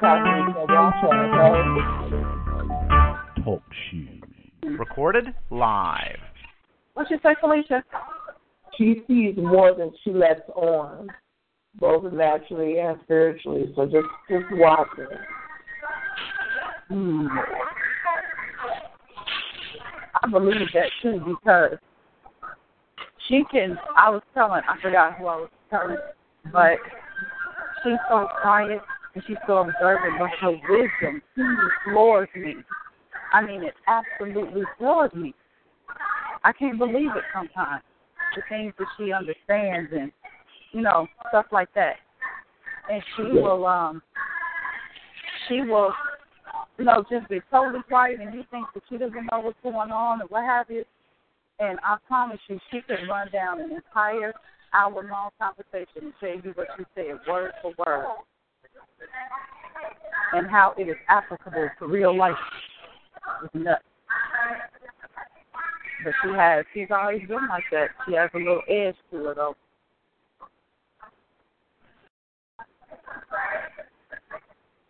Talk shoes. Recorded live. What you say, Felicia? She sees more than she lets on, both naturally and spiritually. So just watch it. I believe that too, because she can. I forgot who I was telling, but she's so quiet. And she's so observant, but her wisdom, she floors me. I mean, it absolutely floors me. I can't believe it sometimes, the things that she understands and, you know, stuff like that. And she will, you know, just be totally quiet, and you think that she doesn't know what's going on or what have you. And I promise you, she can run down an entire hour-long conversation and tell you what she said, word for word, and how it is applicable to real life. It's nuts. But she's always been like that. She has a little edge to her, though.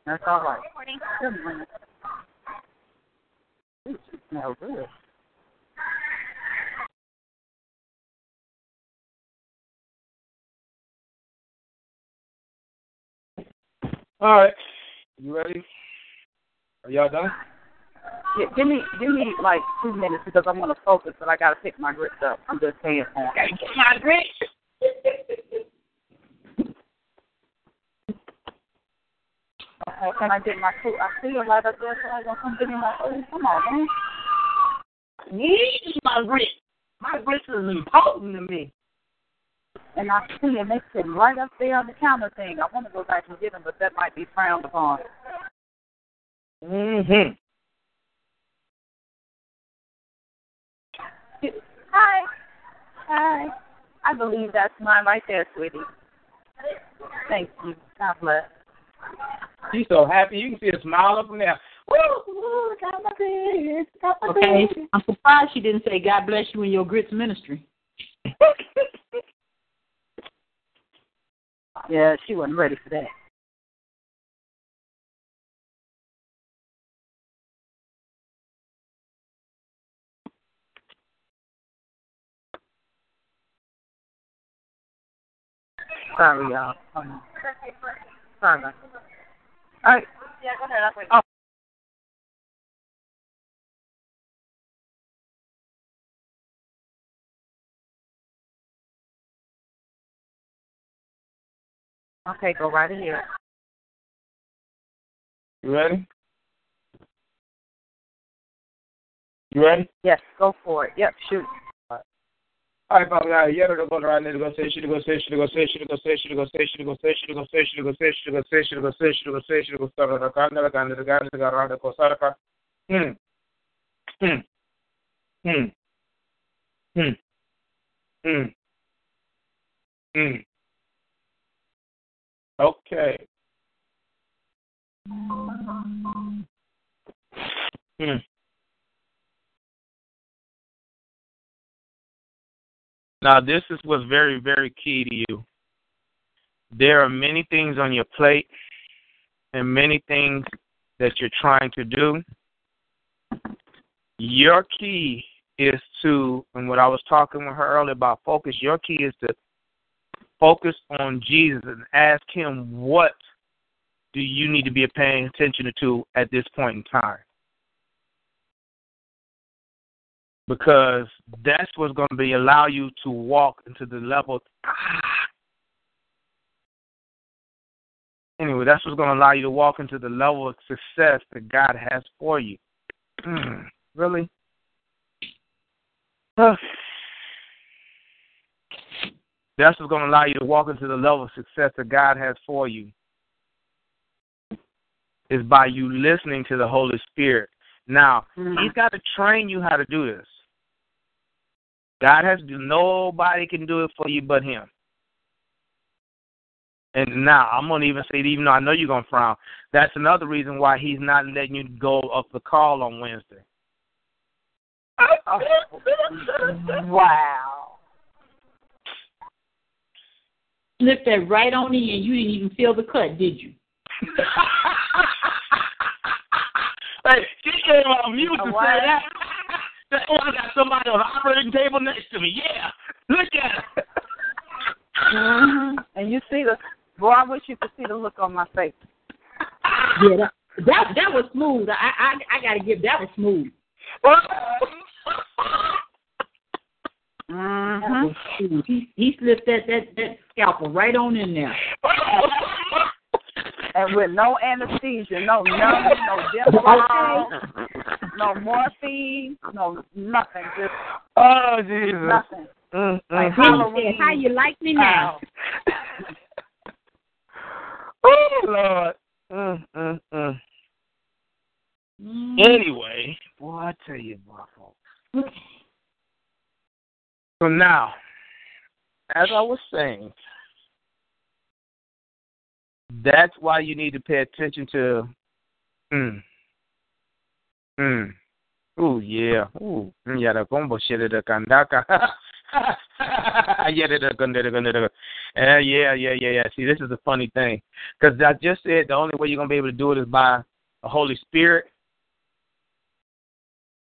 That's all right. Good morning. Ooh, she smells good. All right. You ready? Are y'all done? Yeah, give me like 2 minutes because I want to focus, but I got to pick my grits up. I'm just saying. Okay, my grits. Okay, can I get my food? I see you right up there, so I'm going to come get me my food. Come on, man. Need my grits. My grits is important to me. And I see it next to right up there on the counter thing. I want to go back and get them, but that might be frowned upon. Mm-hmm. Hi. Hi. I believe that's mine right there, sweetie. Thank you. God bless. She's so happy. You can see a smile up in there. Woo! Got my grits. Okay. I'm surprised she didn't say God bless you in your grits ministry. Yeah, she wasn't ready for that. Sorry, y'all. Sorry. All right. Yeah, go ahead. I'll wait. Oh. Okay, go right ahead. You ready? Yes, go for it. Yep, shoot. All right, Father God, you gotta go right now to go say shit, go say shit, go say shit, go say shit, go say shit, go say shit, go say shit, go say shit, go say shit, go say shit, go say shit, go say shit. Okay. Now, this is what's very, very key to you. There are many things on your plate and many things that you're trying to do. Your key is to, and what I was talking with her earlier about focus, your key is to focus on Jesus and ask him, what do you need to be paying attention to at this point in time? Because that's what's going to be allow you to walk into the level. Anyway, that's what's going to allow you to walk into the level of success that God has for you. Really? That's what's going to allow you to walk into the level of success that God has for you. is by you listening to the Holy Spirit. Now, He's got to train you how to do this. God has to, nobody can do it for you but Him. And now, I'm going to even say it, even though I know you're going to frown, that's another reason why He's not letting you go off the call on Wednesday. Wow. Slipped that right on in, and you didn't even feel the cut, did you? Hey, she came on mute and said that. Oh, I got somebody on the operating table next to me. Yeah, look at her. And you see the, boy, I wish you could see the look on my face. Yeah, that was smooth. I got to give, that was smooth. Mm-hmm. He slipped that scalpel right on in there. And with no anesthesia, no numbing, no dental, no morphine, no nothing. Just oh, Jesus. Nothing. Mm-hmm. Like Halloween. How you like me now? Oh, Lord. Anyway, boy, I tell you, my folks. So now, as I was saying, that's why you need to pay attention to, ooh, yeah, ooh, yadagombo shedida kandaka, yeah. See, this is the funny thing, because I just said the only way you're going to be able to do it is by the Holy Spirit.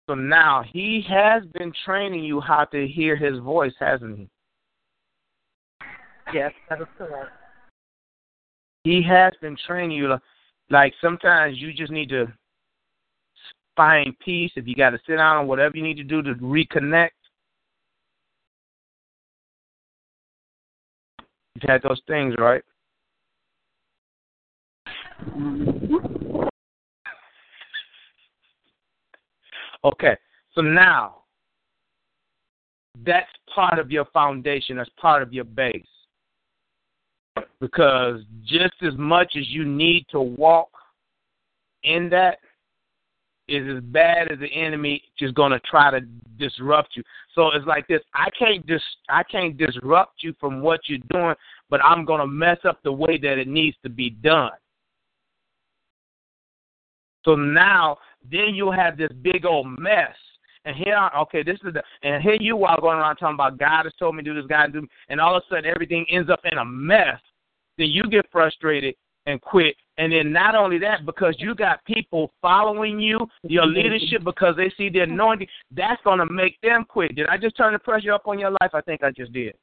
So now He has been training you how to hear His voice, hasn't He? Yes, that is correct. He has been training you. Like sometimes you just need to find peace. If you got to sit down or whatever you need to do to reconnect. You've had those things, right? Okay, so now that's part of your foundation. That's part of your base. Because just as much as you need to walk in that is as bad as the enemy just going to try to disrupt you. So it's like this, I can't disrupt you from what you're doing, but I'm going to mess up the way that it needs to be done. So now, then you'll have this big old mess. And here you are going around talking about God has told me to do this, God do, and all of a sudden everything ends up in a mess. Then you get frustrated and quit. And then not only that, because you got people following you, your leadership, because they see the anointing, that's going to make them quit. Did I just turn the pressure up on your life? I think I just did.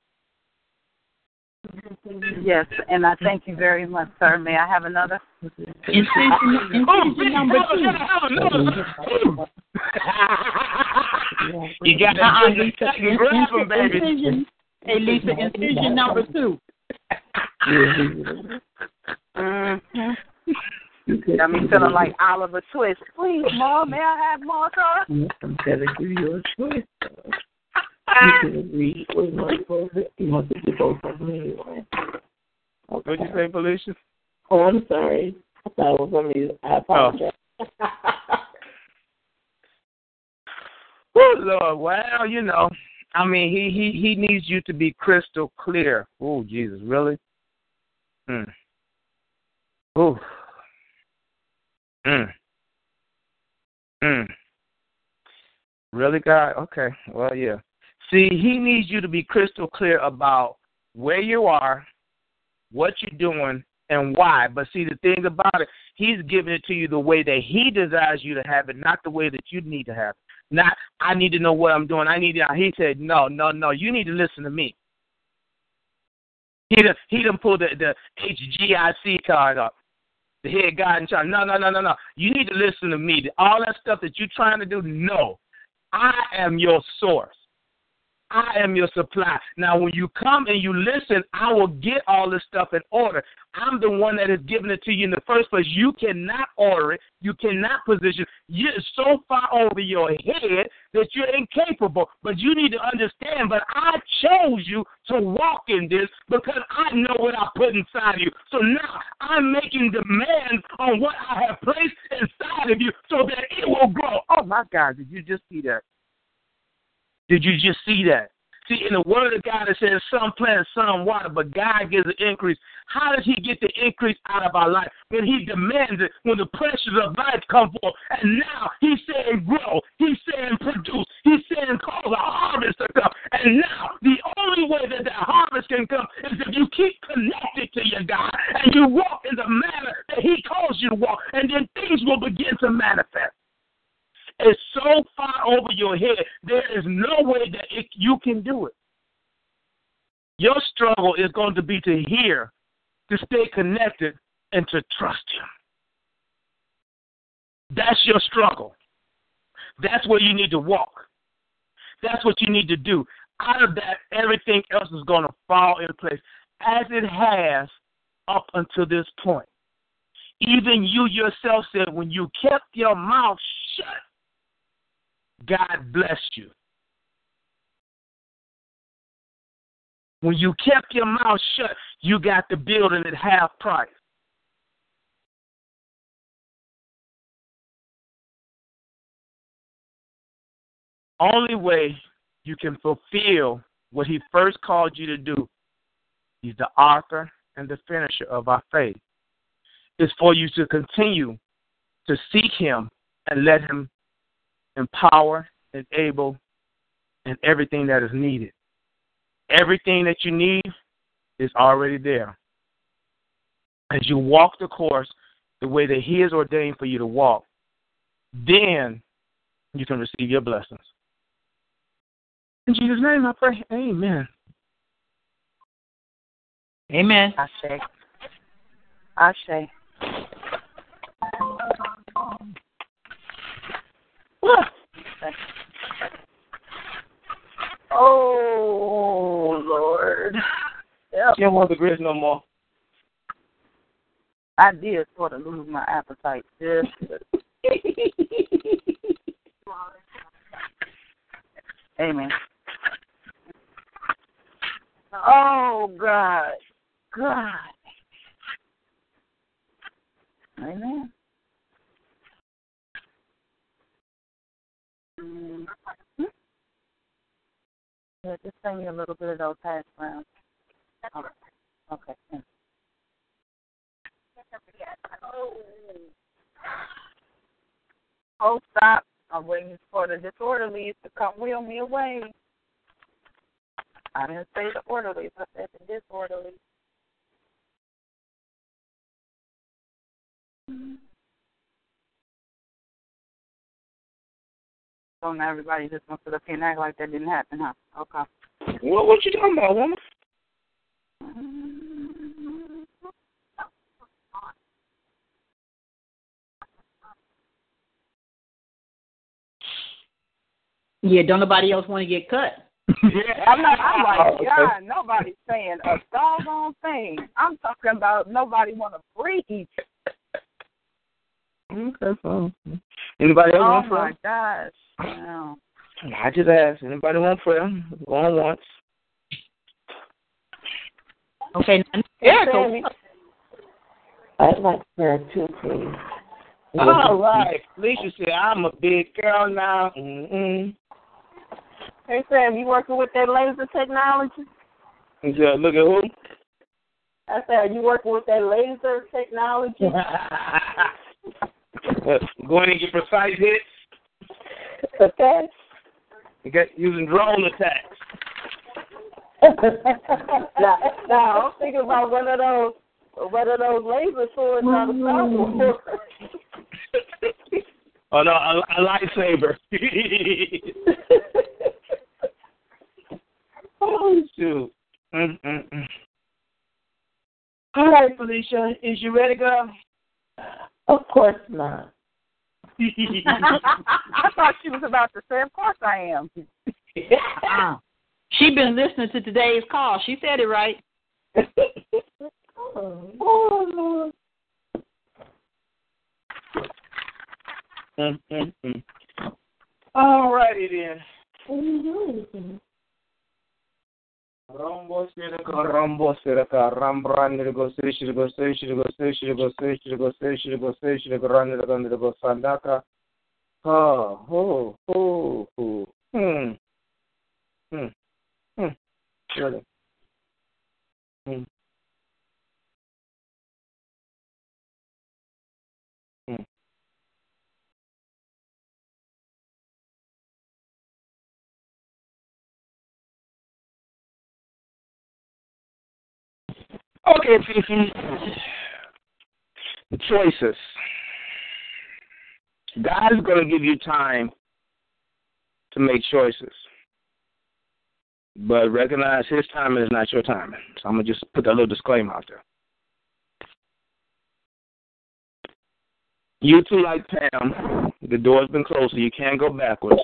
Yes, and I thank you very much, sir. May I have another? Incentive number two. You got to understand. Grab them, baby. Hey, Lisa, incision number two. Got me feeling like Oliver Twist. Please, Mom, may I have more, sir? Yes, I'm going to give you a choice, sir. You want to go for me anyway. What did you say, Felicia? Oh, I'm sorry. I thought it was on you. I apologize. Oh, Lord. Well, you know, I mean, he needs you to be crystal clear. Oh, Jesus, really? Oh. Really, God? Okay. Well, yeah. See, he needs you to be crystal clear about where you are, what you're doing, and why. But see, the thing about it, he's giving it to you the way that he desires you to have it, not the way that you need to have it. Not, I need to know what I'm doing. He said, no, you need to listen to me. He done pulled the HGIC card up, the head guy in charge. No. You need to listen to me. All that stuff that you're trying to do, no. I am your source. I am your supply. Now, when you come and you listen, I will get all this stuff in order. I'm the one that has given it to you in the first place. You cannot order it. You cannot position. You're so far over your head that you're incapable. But you need to understand, but I chose you to walk in this because I know what I put inside of you. So now I'm making demands on what I have placed inside of you so that it will grow. Oh, my God, did you just see that? Did you just see that? See, in the word of God, it says some plant, some water, but God gives the increase. How does he get the increase out of our life? When he demands it, when the pressures of life come forth. And now he's saying grow. He's saying produce. He's saying cause a harvest to come. And now the only way that the harvest can come is if you keep connected to your God and you walk in the manner that he calls you to walk. And then things will begin to manifest. It's so far over your head, there is no way that you can do it. Your struggle is going to be to hear, to stay connected, and to trust him. That's your struggle. That's where you need to walk. That's what you need to do. Out of that, everything else is going to fall in place, as it has up until this point. Even you yourself said when you kept your mouth shut, God blessed you. When you kept your mouth shut, you got the building at half price. Only way you can fulfill what he first called you to do, he's the author and the finisher of our faith, is for you to continue to seek him and let him empower, enable, and everything that is needed. Everything that you need is already there. As you walk the course the way that he has ordained for you to walk, then you can receive your blessings. In Jesus' name I pray. Amen. Amen. I say. Oh, Lord. Yep. She don't want the grits no more. I did sort of lose my appetite. Yes. Amen. Oh, God. Amen. Yeah, just sing me a little bit of those past rounds. Okay. Oh, stop. I'm waiting for the disorderlies to come wheel me away. I didn't say the orderlies. I said the disorderlies. So now everybody just wants to look and act like that didn't happen, huh? Okay. What you talking about, woman? Yeah, don't nobody else want to get cut. Yeah, I'm like, God, nobody's saying a doggone thing. I'm talking about nobody want to breathe. Okay, so anybody else want prayer? Oh my gosh! Wow. I just asked. Anybody want prayer? Go on once. Okay. Yeah, go. I'd like prayer too, please. All right, Lisa said I'm a big girl now. Mm-mm. Hey Sam, you working with that laser technology? Yeah, look at who? I said, are you working with that laser technology? Going and get precise hits. Okay. You got using drone attacks. Now I'm thinking about one of those laser swords out of Star Wars. Oh no, a lightsaber. Oh shoot. All right, Felicia, is you ready, girl? Of course not. I thought she was about to say, of course I am. She's been listening to today's call. She said it right. Oh, Lord. All righty then. Okay, choices. God is going to give you time to make choices. But recognize his timing is not your timing. So I'm going to just put that little disclaimer out there. You two, like Pam, the door's been closed, so you can't go backwards.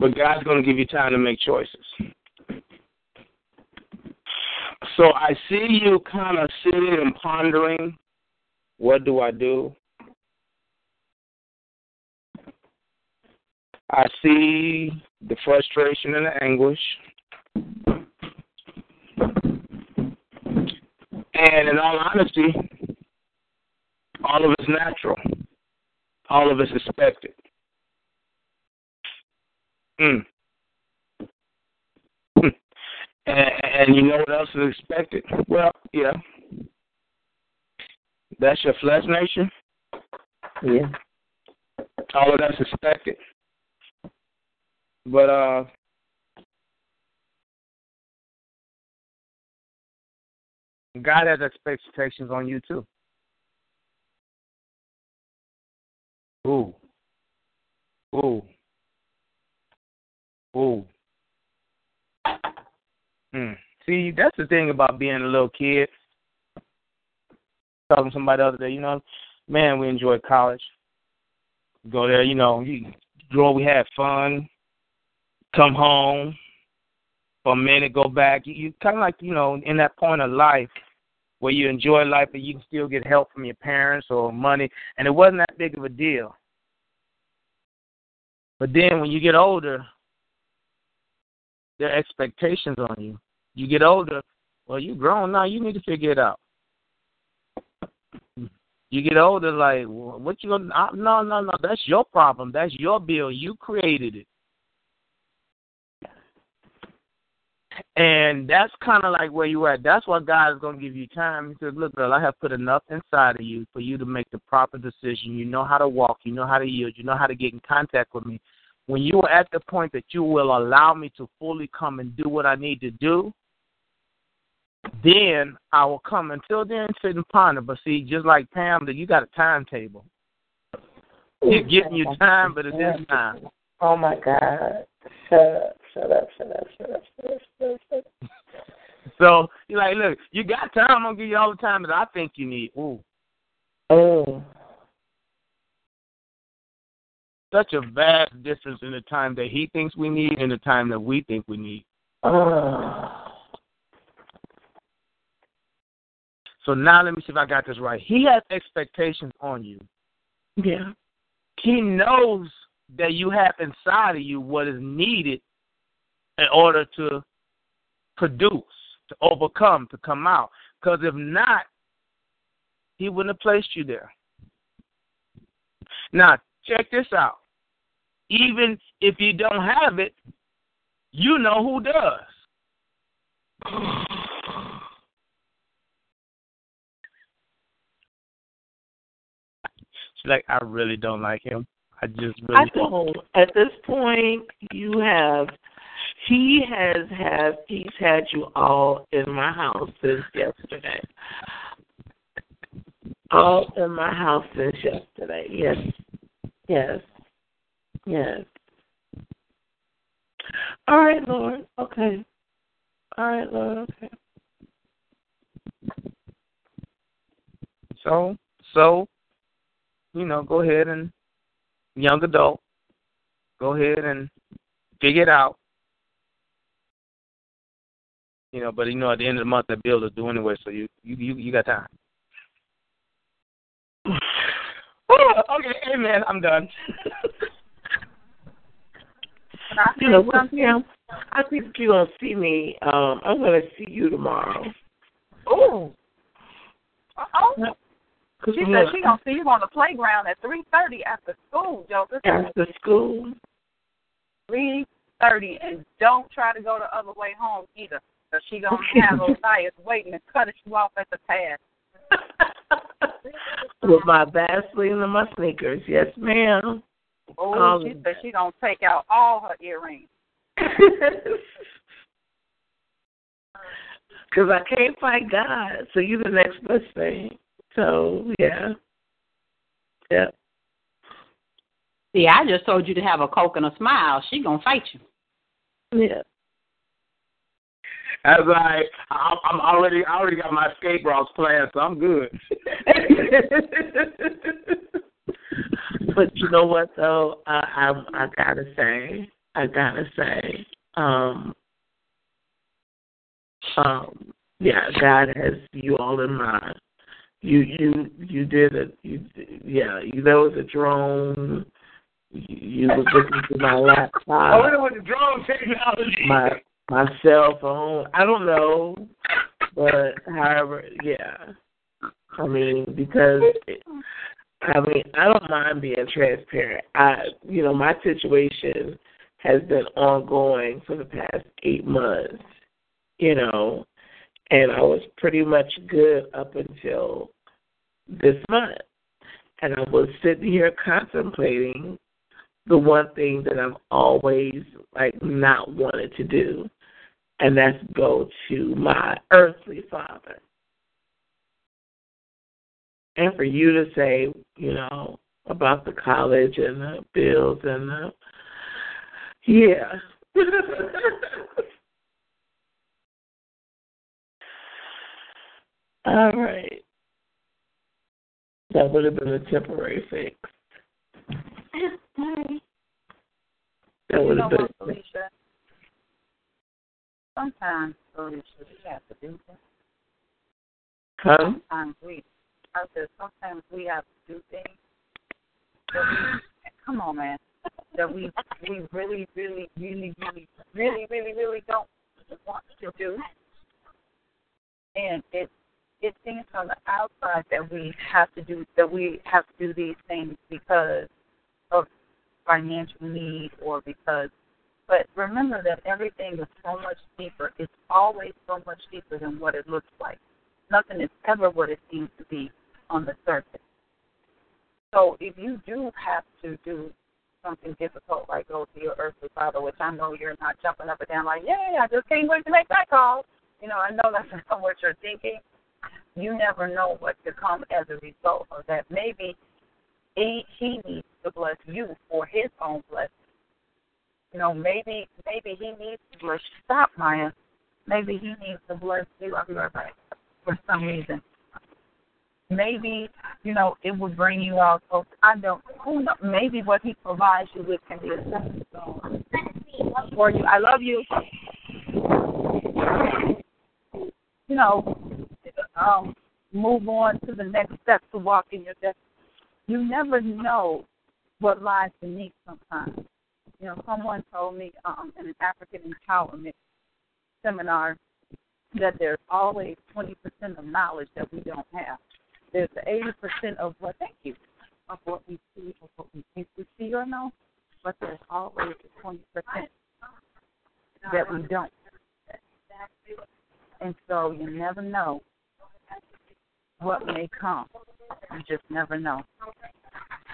But God's going to give you time to make choices. So I see you kind of sitting and pondering, what do I do? I see the frustration and the anguish. And in all honesty, all of it's natural. All of it's expected. And you know what else is expected? Well, yeah. That's your flesh nature? Yeah. All of that's expected. But God has expectations on you too. Ooh. Ooh. Ooh. See, that's the thing about being a little kid. Talking to somebody the other day, you know, man, we enjoyed college. Go there, you know, we had fun. Come home for a minute, go back. You kind of like, you know, in that point of life where you enjoy life, but you can still get help from your parents or money, and it wasn't that big of a deal. But then when you get older, there are expectations on you. You get older, well, you grown now, you need to figure it out. You get older, like, what you going to, no, that's your problem. That's your bill. You created it. And that's kind of like where you're at. That's why God is going to give you time. He says, look, girl, I have put enough inside of you for you to make the proper decision. You know how to walk. You know how to yield. You know how to get in contact with me. When you are at the point that you will allow me to fully come and do what I need to do, then I will come. Until then, sit and ponder. But see, just like Pam, that you got a timetable. You're getting your time, but it is time. Oh, my God. Shut up. So you're like, look, you got time. I'm going to give you all the time that I think you need. Ooh. Oh. Such a vast difference in the time that he thinks we need and the time that we think we need. So now let me see if I got this right. He has expectations on you. Yeah. He knows that you have inside of you what is needed in order to produce, to overcome, to come out. Because if not, he wouldn't have placed you there. Now, check this out. Even if you don't have it, you know who does. She's like, I really don't like him. I just really don't. At this point, he's had you all in my house since yesterday. Yes. All right, Lord, okay. So, you know, go ahead and young adult, Go ahead and figure it out. You know, but, you know, at the end of the month, that bill is due anyway, so you got time. Okay, amen. I'm done. You know, Sam, I think you're going to see me. I'm going to see you tomorrow. Ooh. Uh-oh. She said she's going to see you on the playground at 3:30 after school, Joseph. After school? 3:30, and don't try to go the other way home either, because she's going to have Osias waiting to cut you off at the pass. With my Vaseline and my sneakers. Yes, ma'am. Oh, she said she's going to take out all her earrings. Because I can't fight God, so you're the next best thing. So, yeah. Yep. See, I just told you to have a Coke and a smile. She's going to fight you. Yeah. As I already got my escape routes planned, so I'm good. But you know what though, I gotta say, yeah, God has you all in mind. You there was a drone. You was looking through my laptop. I wonder what the drone technology. My cell phone, I don't know, but however, yeah. I mean, I don't mind being transparent. My situation has been ongoing for the past 8 months, and I was pretty much good up until this month. And I was sitting here contemplating the one thing that I've always, not wanted to do. And that's go to my earthly father. And for you to say, about the college and the bills and the, yeah. All right. That would have been a temporary fix. That would have been. Felicia, sometimes, Felicia, we have to do that. Huh? Sometimes we have to do things that we, come on, man, that we really, really, really, really, really, really, really don't want to do. And it's things on the outside that we have to do, these things because of financial need or because. But remember that everything is so much deeper. It's always so much deeper than what it looks like. Nothing is ever what it seems to be on the surface. So if you do have to do something difficult like go to your earthly father, which I know you're not jumping up and down like, yay, I just can't wait to make that call. I know that's not what you're thinking. You never know what could come as a result of that. Maybe he needs to bless you for his own blessing. Maybe he needs to bless you. Stop, Maya. Maybe he needs to bless you. I'll be right back. For some reason. Maybe, it will bring you out. So I don't know. Maybe what he provides you with can be a stepping stone for you. I love you. Move on to the next step to walk in your destiny. You never know what lies beneath sometimes. Someone told me in an African empowerment seminar that there's always 20% of knowledge that we don't have. There's the 80% of what we see or what we think we see or know, but there's always the 20% that we don't. And so you never know what may come. You just never know.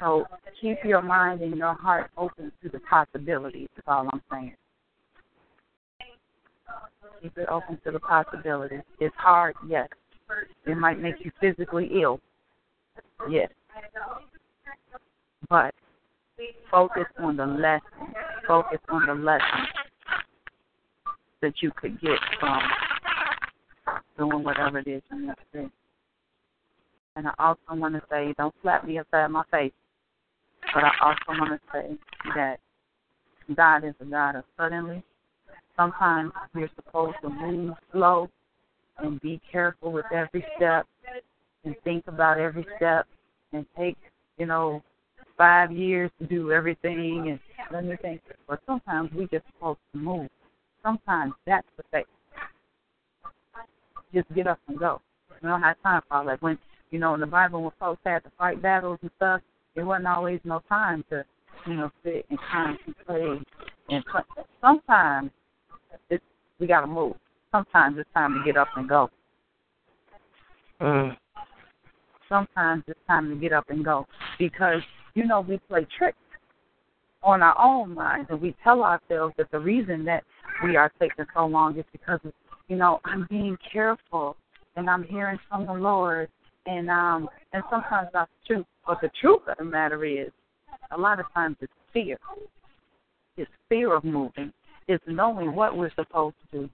So keep your mind and your heart open to the possibilities, is all I'm saying. Keep it open to the possibilities. It's hard, yes. It might make you physically ill, yes. But focus on the lesson. Focus on the lesson that you could get from doing whatever it is you want to do. And I also want to say, don't slap me upside my face, but I also want to say that God is a God of suddenly. Sometimes we're supposed to move slow and be careful with every step and think about every step and take, 5 years to do everything and let me think. But sometimes we just supposed to move. Sometimes that's the thing. Just get up and go. We don't have time for all that. When, in the Bible, when folks had to fight battles and stuff, there wasn't always no time to, sit and contemplate. And sometimes we got to move. Sometimes it's time to get up and go. Sometimes it's time to get up and go because, we play tricks on our own minds and we tell ourselves that the reason that we are taking so long is because, I'm being careful and I'm hearing from the Lord and sometimes that's true. But the truth of the matter is a lot of times it's fear. It's fear of moving. It's knowing what we're supposed to do.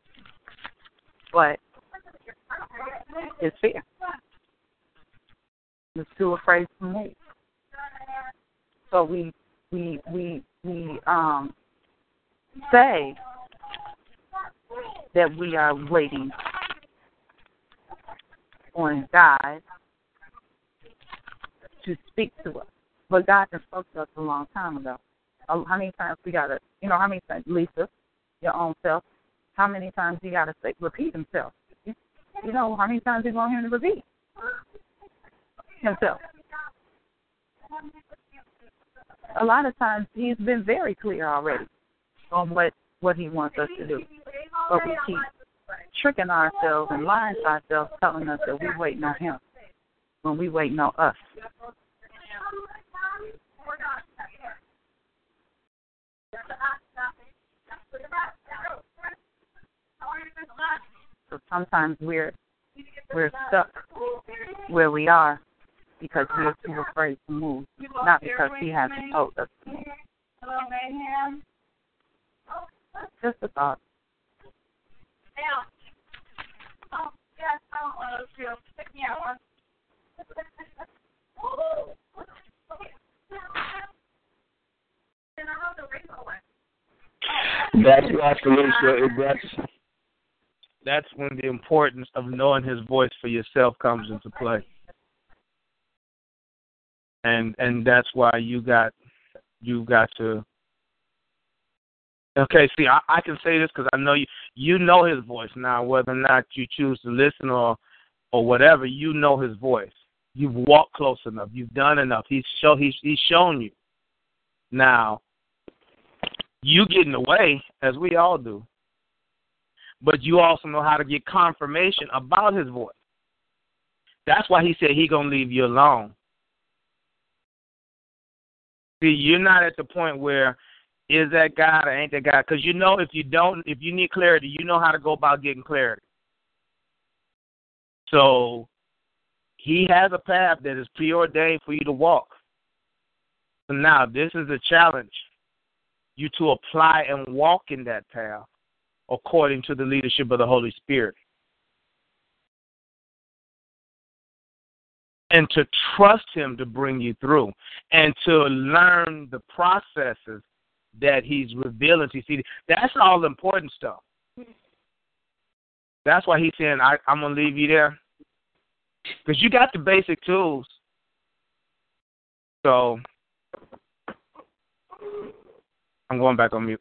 But it's fear. We're too afraid to move. So we say that we are waiting on God to speak to us. But God has spoken to us a long time ago. How many times we got to, how many times, Lisa, your own self, how many times he got to repeat himself? How many times you want him to repeat himself? A lot of times he's been very clear already on what he wants us to do. But we keep tricking ourselves and lying to ourselves, telling us that we're waiting on him when we're waiting on us. So sometimes we're stuck where we are because we're too afraid to move, not because he hasn't told us to move. Just a thought. That's right, Felicia. That's when the importance of knowing his voice for yourself comes into play. And that's why you've got to. Okay, see, I can say this because I know you know his voice now, whether or not you choose to listen or whatever, you know his voice. You've walked close enough. You've done enough. He's shown you. Now, you get in the way, as we all do, but you also know how to get confirmation about his voice. That's why he said he's going to leave you alone. See, you're not at the point where is that God or ain't that God? Because if you need clarity, you know how to go about getting clarity. So he has a path that is preordained for you to walk. So now this is a challenge, you to apply and walk in that path according to the leadership of the Holy Spirit. And to trust him to bring you through and to learn the processes that he's revealing to you. See, that's all important stuff. That's why he's saying, I'm going to leave you there. Because you got the basic tools. So I'm going back on mute.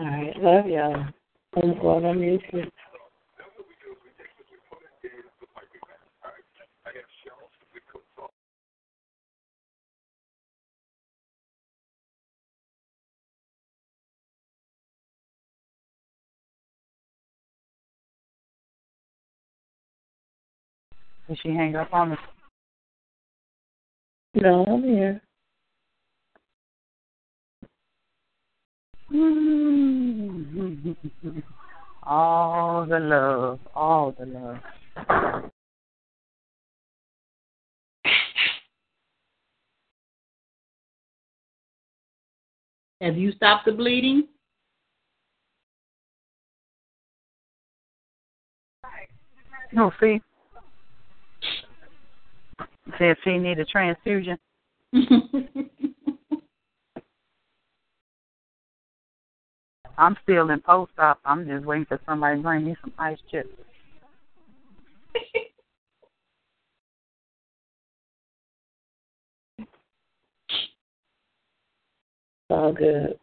All right, love y'all. I'm going on mute. Did she hang up on us? No, I'm here. All the love, all the love. Have you stopped the bleeding? No, see. Said she need a transfusion. I'm still in post-op. I'm just waiting for somebody to bring me some ice chips. All good.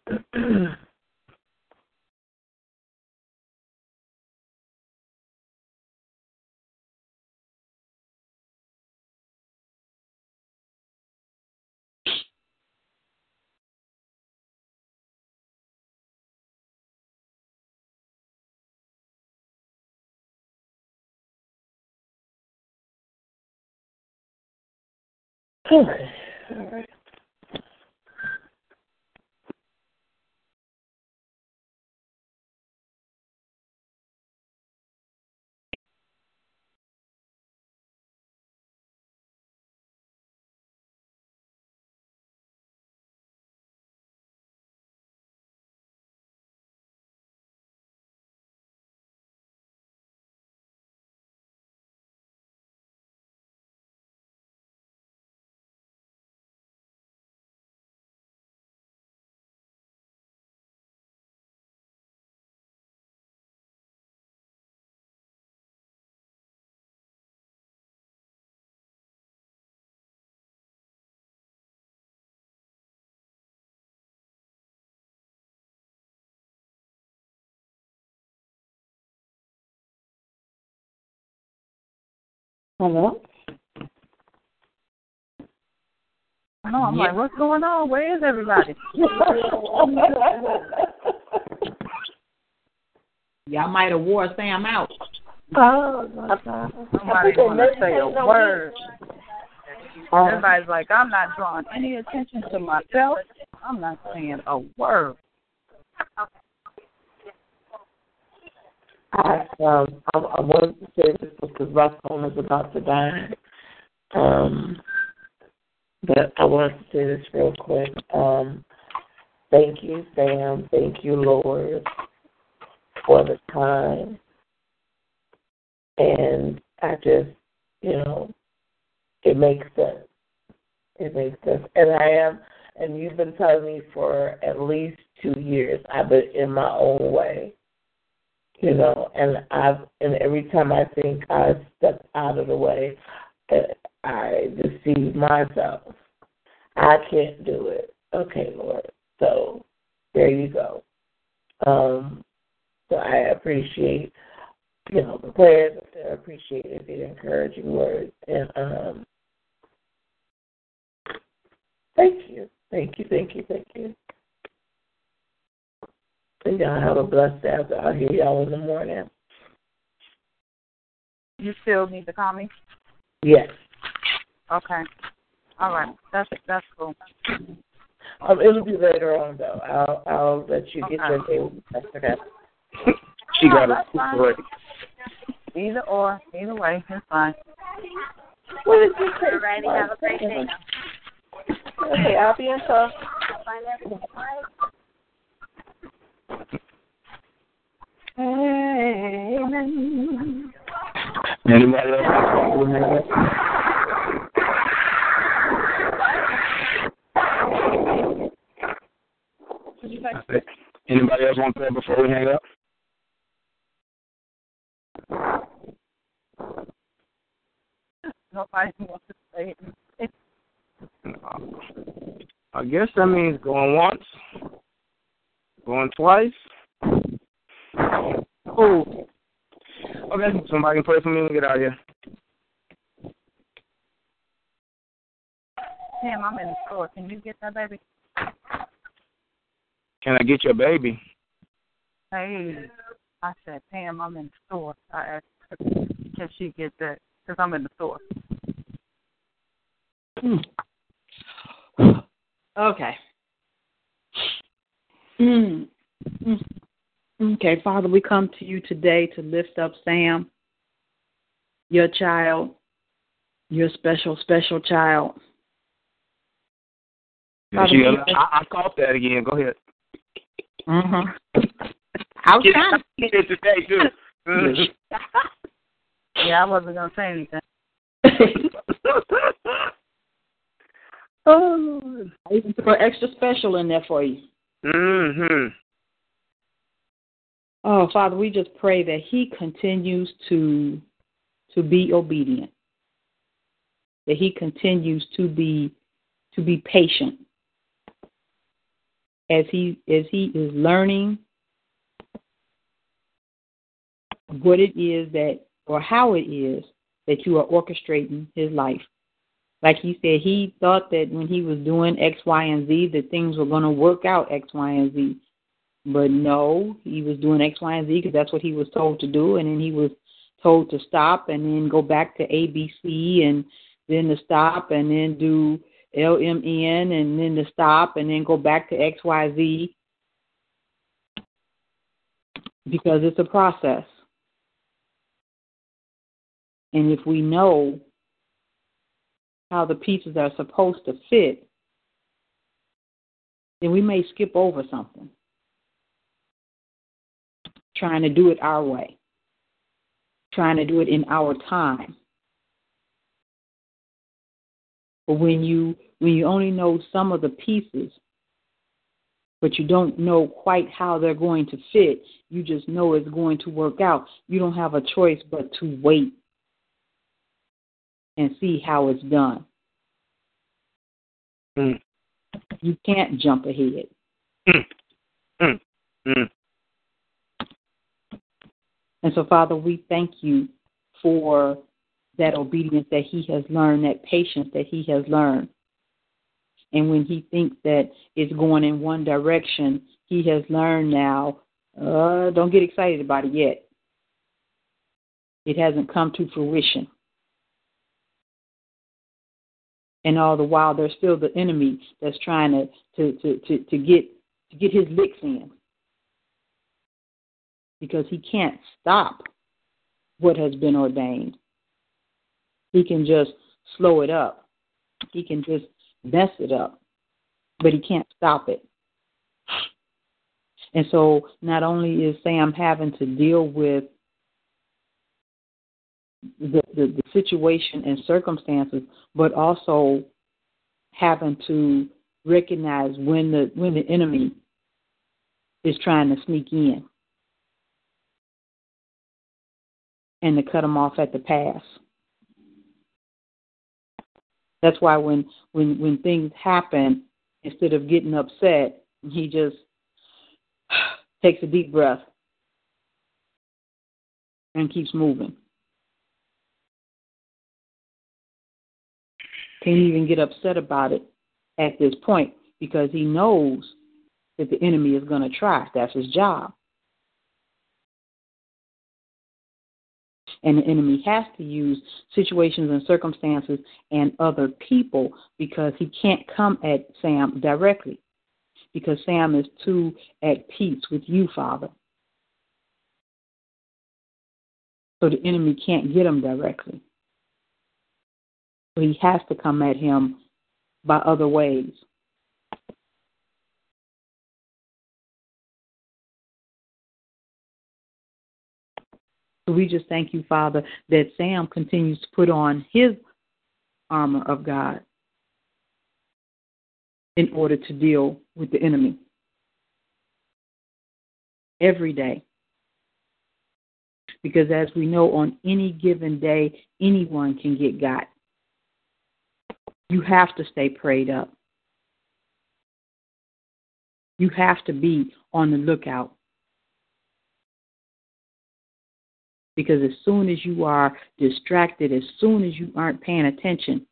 Okay. All right. Hello? I know, I'm like, what's going on? Where is everybody? Y'all might have wore Sam out. Oh, my God. Somebody want to say a word. Everybody's like, I'm not drawing any attention to myself. I'm not saying a word. I wanted to say this because my phone is about to die, but I wanted to say this real quick. Thank you, Sam. Thank you, Lord, for the time. And I just, it makes sense. It makes sense. And you've been telling me for at least 2 years. I've been in my own way. And every time I think I step out of the way, I deceive myself. I can't do it. Okay, Lord. So there you go. So I appreciate, the prayers. I appreciate the encouraging words. And thank you. Thank you. Thank you. Thank you. And y'all have a blessed day. I'll hear y'all in the morning. You still need to call me? Yes. Okay. All right. That's cool. It'll be later on, though. I'll let you get your day. That's okay. She got it ready. Either way, it's fine. What did you say? Alrighty, have a great day. Okay, I'll be in touch. Find everything. Amen. Anybody else? Anybody else want to say before we hang up? Nobody wants to say it. No. I guess that means going once, going twice. Cool. Okay, somebody can pray for me when we get out of here. Damn, I'm in the store. Can you get that baby? Can I get your baby? Hey, I said, Pam, I'm in the store. I asked her, can she get that? Because I'm in the store. Okay. Okay, Father, we come to you today to lift up Sam, your child, your special, special child. Father, I caught that again. Go ahead. I was trying to get it today, too. Yeah, I wasn't going to say anything. Oh, I even threw an extra special in there for you. Oh, Father, we just pray that he continues to be obedient, that he continues to be patient as he is learning what it is that, or how it is that you are orchestrating his life. Like he said, he thought that when he was doing X, Y, and Z, that things were going to work out X, Y, and Z. But no, he was doing X, Y, and Z because that's what he was told to do. And then he was told to stop and then go back to A, B, C, and then to stop and then do L, M, N, and then to stop and then go back to X, Y, Z. Because it's a process. And if we know how the pieces are supposed to fit, then we may skip over something, trying to do it our way, trying to do it in our time. But when you only know some of the pieces, but you don't know quite how they're going to fit, you just know it's going to work out. You don't have a choice but to wait and see how it's done. Mm. You can't jump ahead. Mm. Mm. Mm. And so, Father, we thank you for that obedience that he has learned, that patience that he has learned. And when he thinks that it's going in one direction, he has learned now, don't get excited about it yet. It hasn't come to fruition. And all the while, there's still the enemy that's trying to get his licks in. Because he can't stop what has been ordained. He can just slow it up. He can just mess it up. But he can't stop it. And so not only is Sam having to deal with the situation and circumstances, but also having to recognize when the enemy is trying to sneak in and to cut them off at the pass. That's why when things happen, instead of getting upset, he just takes a deep breath and keeps moving. Can't even get upset about it at this point because he knows that the enemy is going to try. That's his job. And the enemy has to use situations and circumstances and other people because he can't come at Sam directly because Sam is too at peace with you, Father. So the enemy can't get him directly. So he has to come at him by other ways. We just thank you, Father, that Sam continues to put on his armor of God in order to deal with the enemy every day. Because as we know, on any given day, anyone can get got. You have to stay prayed up. You have to be on the lookout. Because as soon as you are distracted, as soon as you aren't paying attention,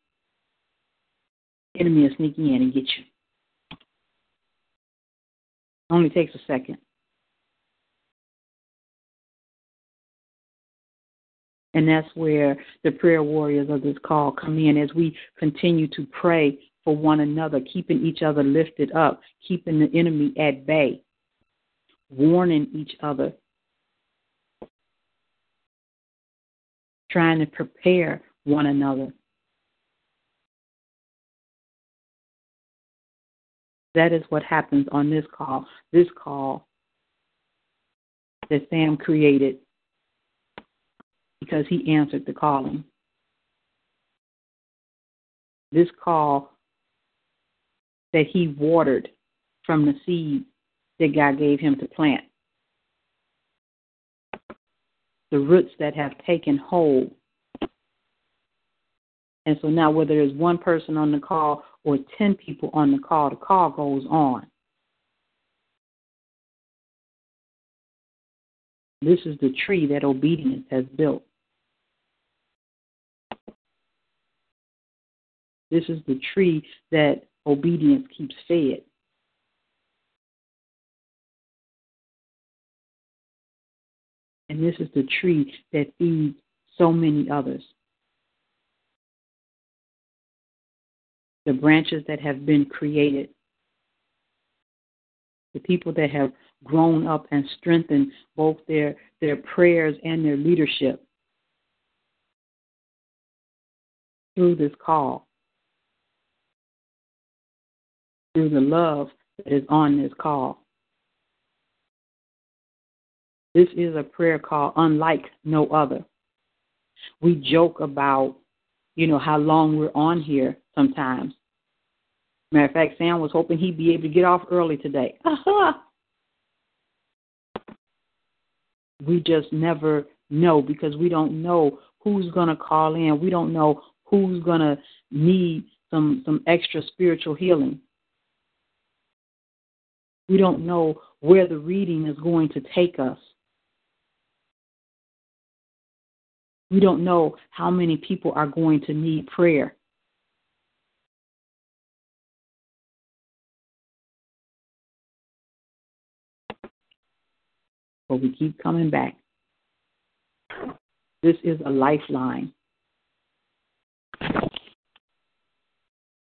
the enemy will sneak in and get you. Only takes a second. And that's where the prayer warriors of this call come in as we continue to pray for one another, keeping each other lifted up, keeping the enemy at bay, warning each other, trying to prepare one another. That is what happens on this call that Sam created because he answered the calling. This call that he watered from the seed that God gave him to plant. the roots that have taken hold. And so now whether there's one person on the call or 10 people on the call goes on. This is the tree that obedience has built. This is the tree that obedience keeps fed. And this is the tree that feeds so many others. The branches that have been created, the people that have grown up and strengthened both their prayers and their leadership through this call, through the love that is on this call. This is a prayer call unlike no other. We joke about, how long we're on here sometimes. Matter of fact, Sam was hoping he'd be able to get off early today. We just never know because we don't know who's going to call in. We don't know who's going to need some extra spiritual healing. We don't know where the reading is going to take us. We don't know how many people are going to need prayer. But we keep coming back. This is a lifeline. Can't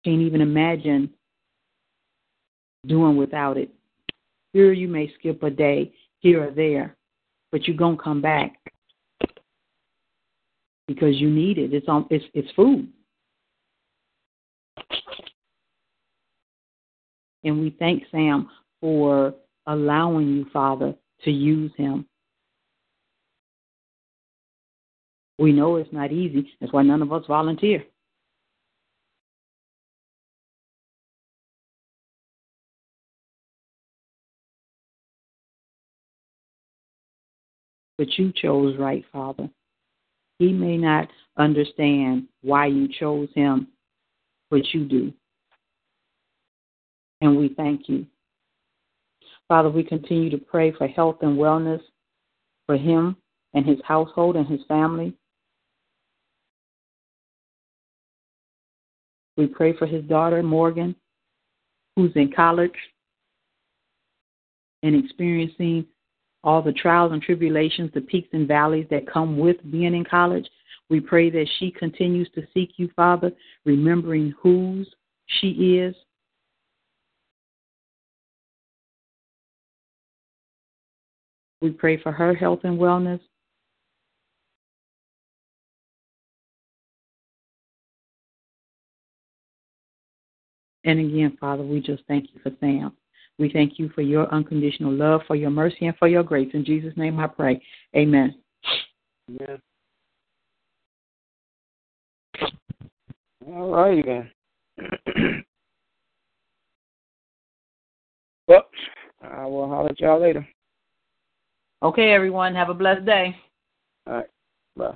even imagine doing without it. Sure, you may skip a day here or there, but you're going to come back. Because you need it. It's food. And we thank Sam for allowing you, Father, to use him. We know it's not easy. That's why none of us volunteer. But you chose right, Father. He may not understand why you chose him, but you do. And we thank you. Father, we continue to pray for health and wellness for him and his household and his family. We pray for his daughter, Morgan, who's in college and experiencing all the trials and tribulations, the peaks and valleys that come with being in college. We pray that she continues to seek you, Father, remembering whose she is. We pray for her health and wellness. And again, Father, we just thank you for Sam. We thank you for your unconditional love, for your mercy, and for your grace. In Jesus' name I pray. Amen. Amen. All right, then. Well, I will holler at y'all later. Okay, everyone. Have a blessed day. All right. Bye.